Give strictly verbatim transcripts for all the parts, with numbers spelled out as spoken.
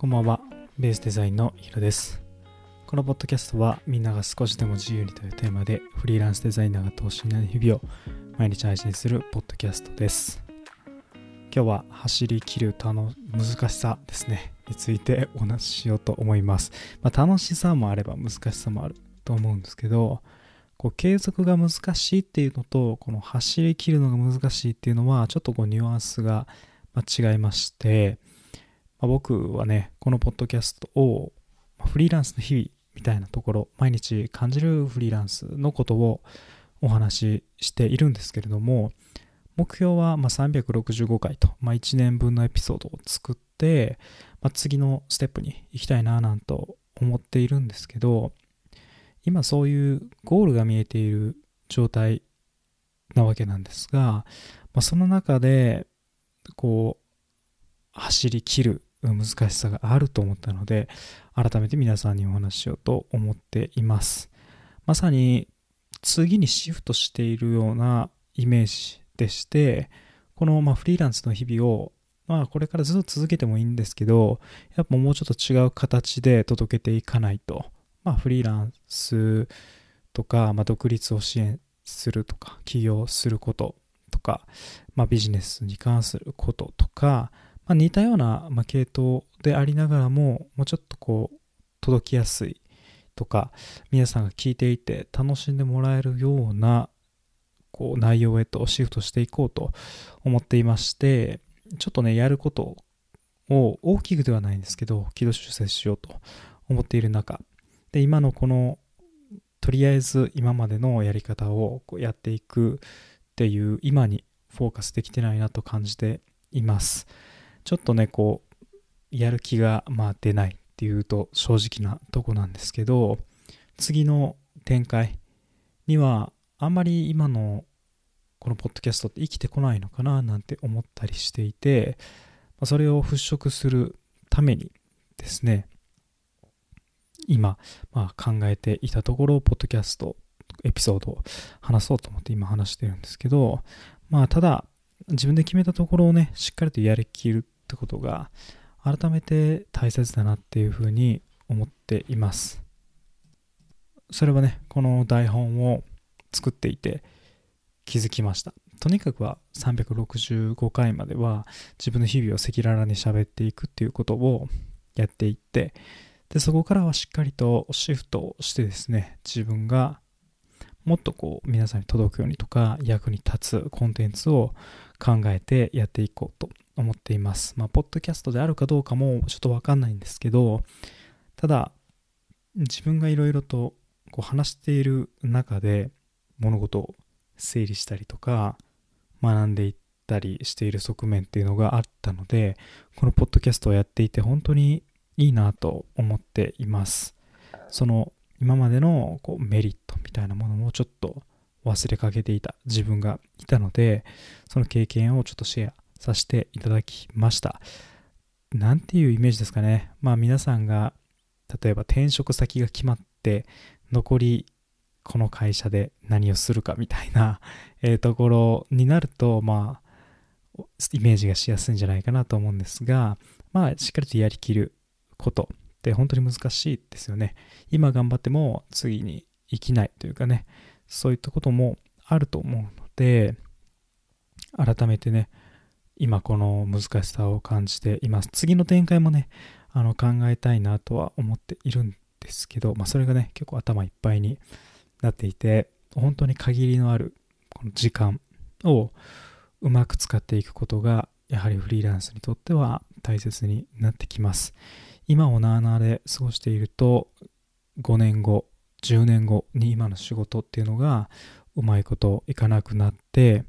こんばんは、ベースデザインのヒロです。このポッドキャストは、みんなが少しでも自由にというテーマで、フリーランスデザイナーが等身大の日々を毎日配信するポッドキャストです。今日は走り切る歌の難しさですね、についてお話ししようと思います。まあ、楽しさもあれば難しさもあると思うんですけど、こう継続が難しいっていうのと、この走り切るのが難しいっていうのは、ちょっとこうニュアンスが違いまして、僕はね、このポッドキャストをフリーランスの日々みたいなところ、毎日感じるフリーランスのことをお話ししているんですけれども、目標はまあさんびゃくろくじゅうごかいと、まあ、いちねんぶんのエピソードを作って、まあ、次のステップに行きたいななんと思っているんですけど、今そういうゴールが見えている状態なわけなんですが、まあ、その中でこう走り切る難しさがあると思ったので、改めて皆さんにお話ししようと思っています。まさに次にシフトしているようなイメージでして、このまあフリーランスの日々を、まあ、これからずっと続けてもいいんですけど、やっぱもうちょっと違う形で届けていかないと、まあ、フリーランスとか、まあ、独立を支援するとか起業することとか、まあ、ビジネスに関することとか、まあ、似たような系統でありながらも、もうちょっとこう届きやすいとか、皆さんが聞いていて楽しんでもらえるようなこう内容へとシフトしていこうと思っていまして、ちょっとね、やることを大きくではないんですけど軌道修正しようと思っている中で、今のこのとりあえず今までのやり方をこうやっていくっていう今にフォーカスできてないなと感じています。ちょっとね、こうやる気がまあ出ないっていうと正直なとこなんですけど、次の展開にはあんまり今のこのポッドキャストって生きてこないのかななんて思ったりしていて、それを払拭するためにですね、今、まあ、考えていたところをポッドキャストエピソードを話そうと思って今話してるんですけど、まあただ自分で決めたところをね、しっかりとやりきるってことが改めて大切だなっていうふうに思っています。それはね、この台本を作っていて気づきました。とにかくはさんびゃくろくじゅうごかいまでは自分の日々を赤裸々に喋っていくっていうことをやっていって、でそこからはしっかりとシフトしてですね、自分がもっとこう皆さんに届くようにとか役に立つコンテンツを考えてやっていこうと思っています。まあポッドキャストであるかどうかもちょっと分かんないんですけど、ただ自分がいろいろとこう話している中で物事を整理したりとか学んでいったりしている側面っていうのがあったので、このポッドキャストをやっていて本当にいいなと思っています。その今までのこうメリットみたいなものもちょっと忘れかけていた自分がいたので、その経験をちょっとシェアさせていただきました。なんていうイメージですかね。まあ皆さんが例えば転職先が決まって残りこの会社で何をするかみたいなところになると、まあイメージがしやすいんじゃないかなと思うんですが、まあしっかりとやりきることって本当に難しいですよね。今頑張っても次に生きないというかね、そういったこともあると思うので、改めてね、今この難しさを感じています。次の展開もね、あの考えたいなとは思っているんですけど、まあ、それがね結構頭いっぱいになっていて、本当に限りのあるこの時間をうまく使っていくことがやはりフリーランスにとっては大切になってきます。今をなあなあで過ごしていると、ごねんご、じゅうねんごに今の仕事っていうのがうまいこといかなくなって、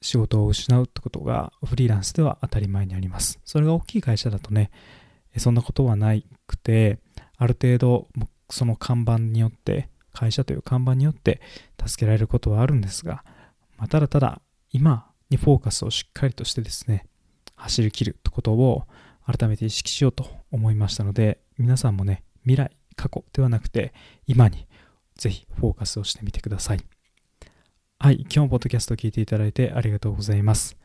仕事を失うってことがフリーランスでは当たり前にあります。それが大きい会社だとね、そんなことはなくて、ある程度その看板によって、会社という看板によって助けられることはあるんですが、まあ、ただただ今にフォーカスをしっかりとしてですね、走り切るってことを改めて意識しようと思いましたので、皆さんもね、未来、過去ではなくて今にぜひフォーカスをしてみてください。はい、今日もポッドキャストを聞いていただいてありがとうございます。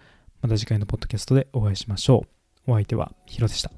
また次回のポッドキャストでお会いしましょう。お相手はヒロでした。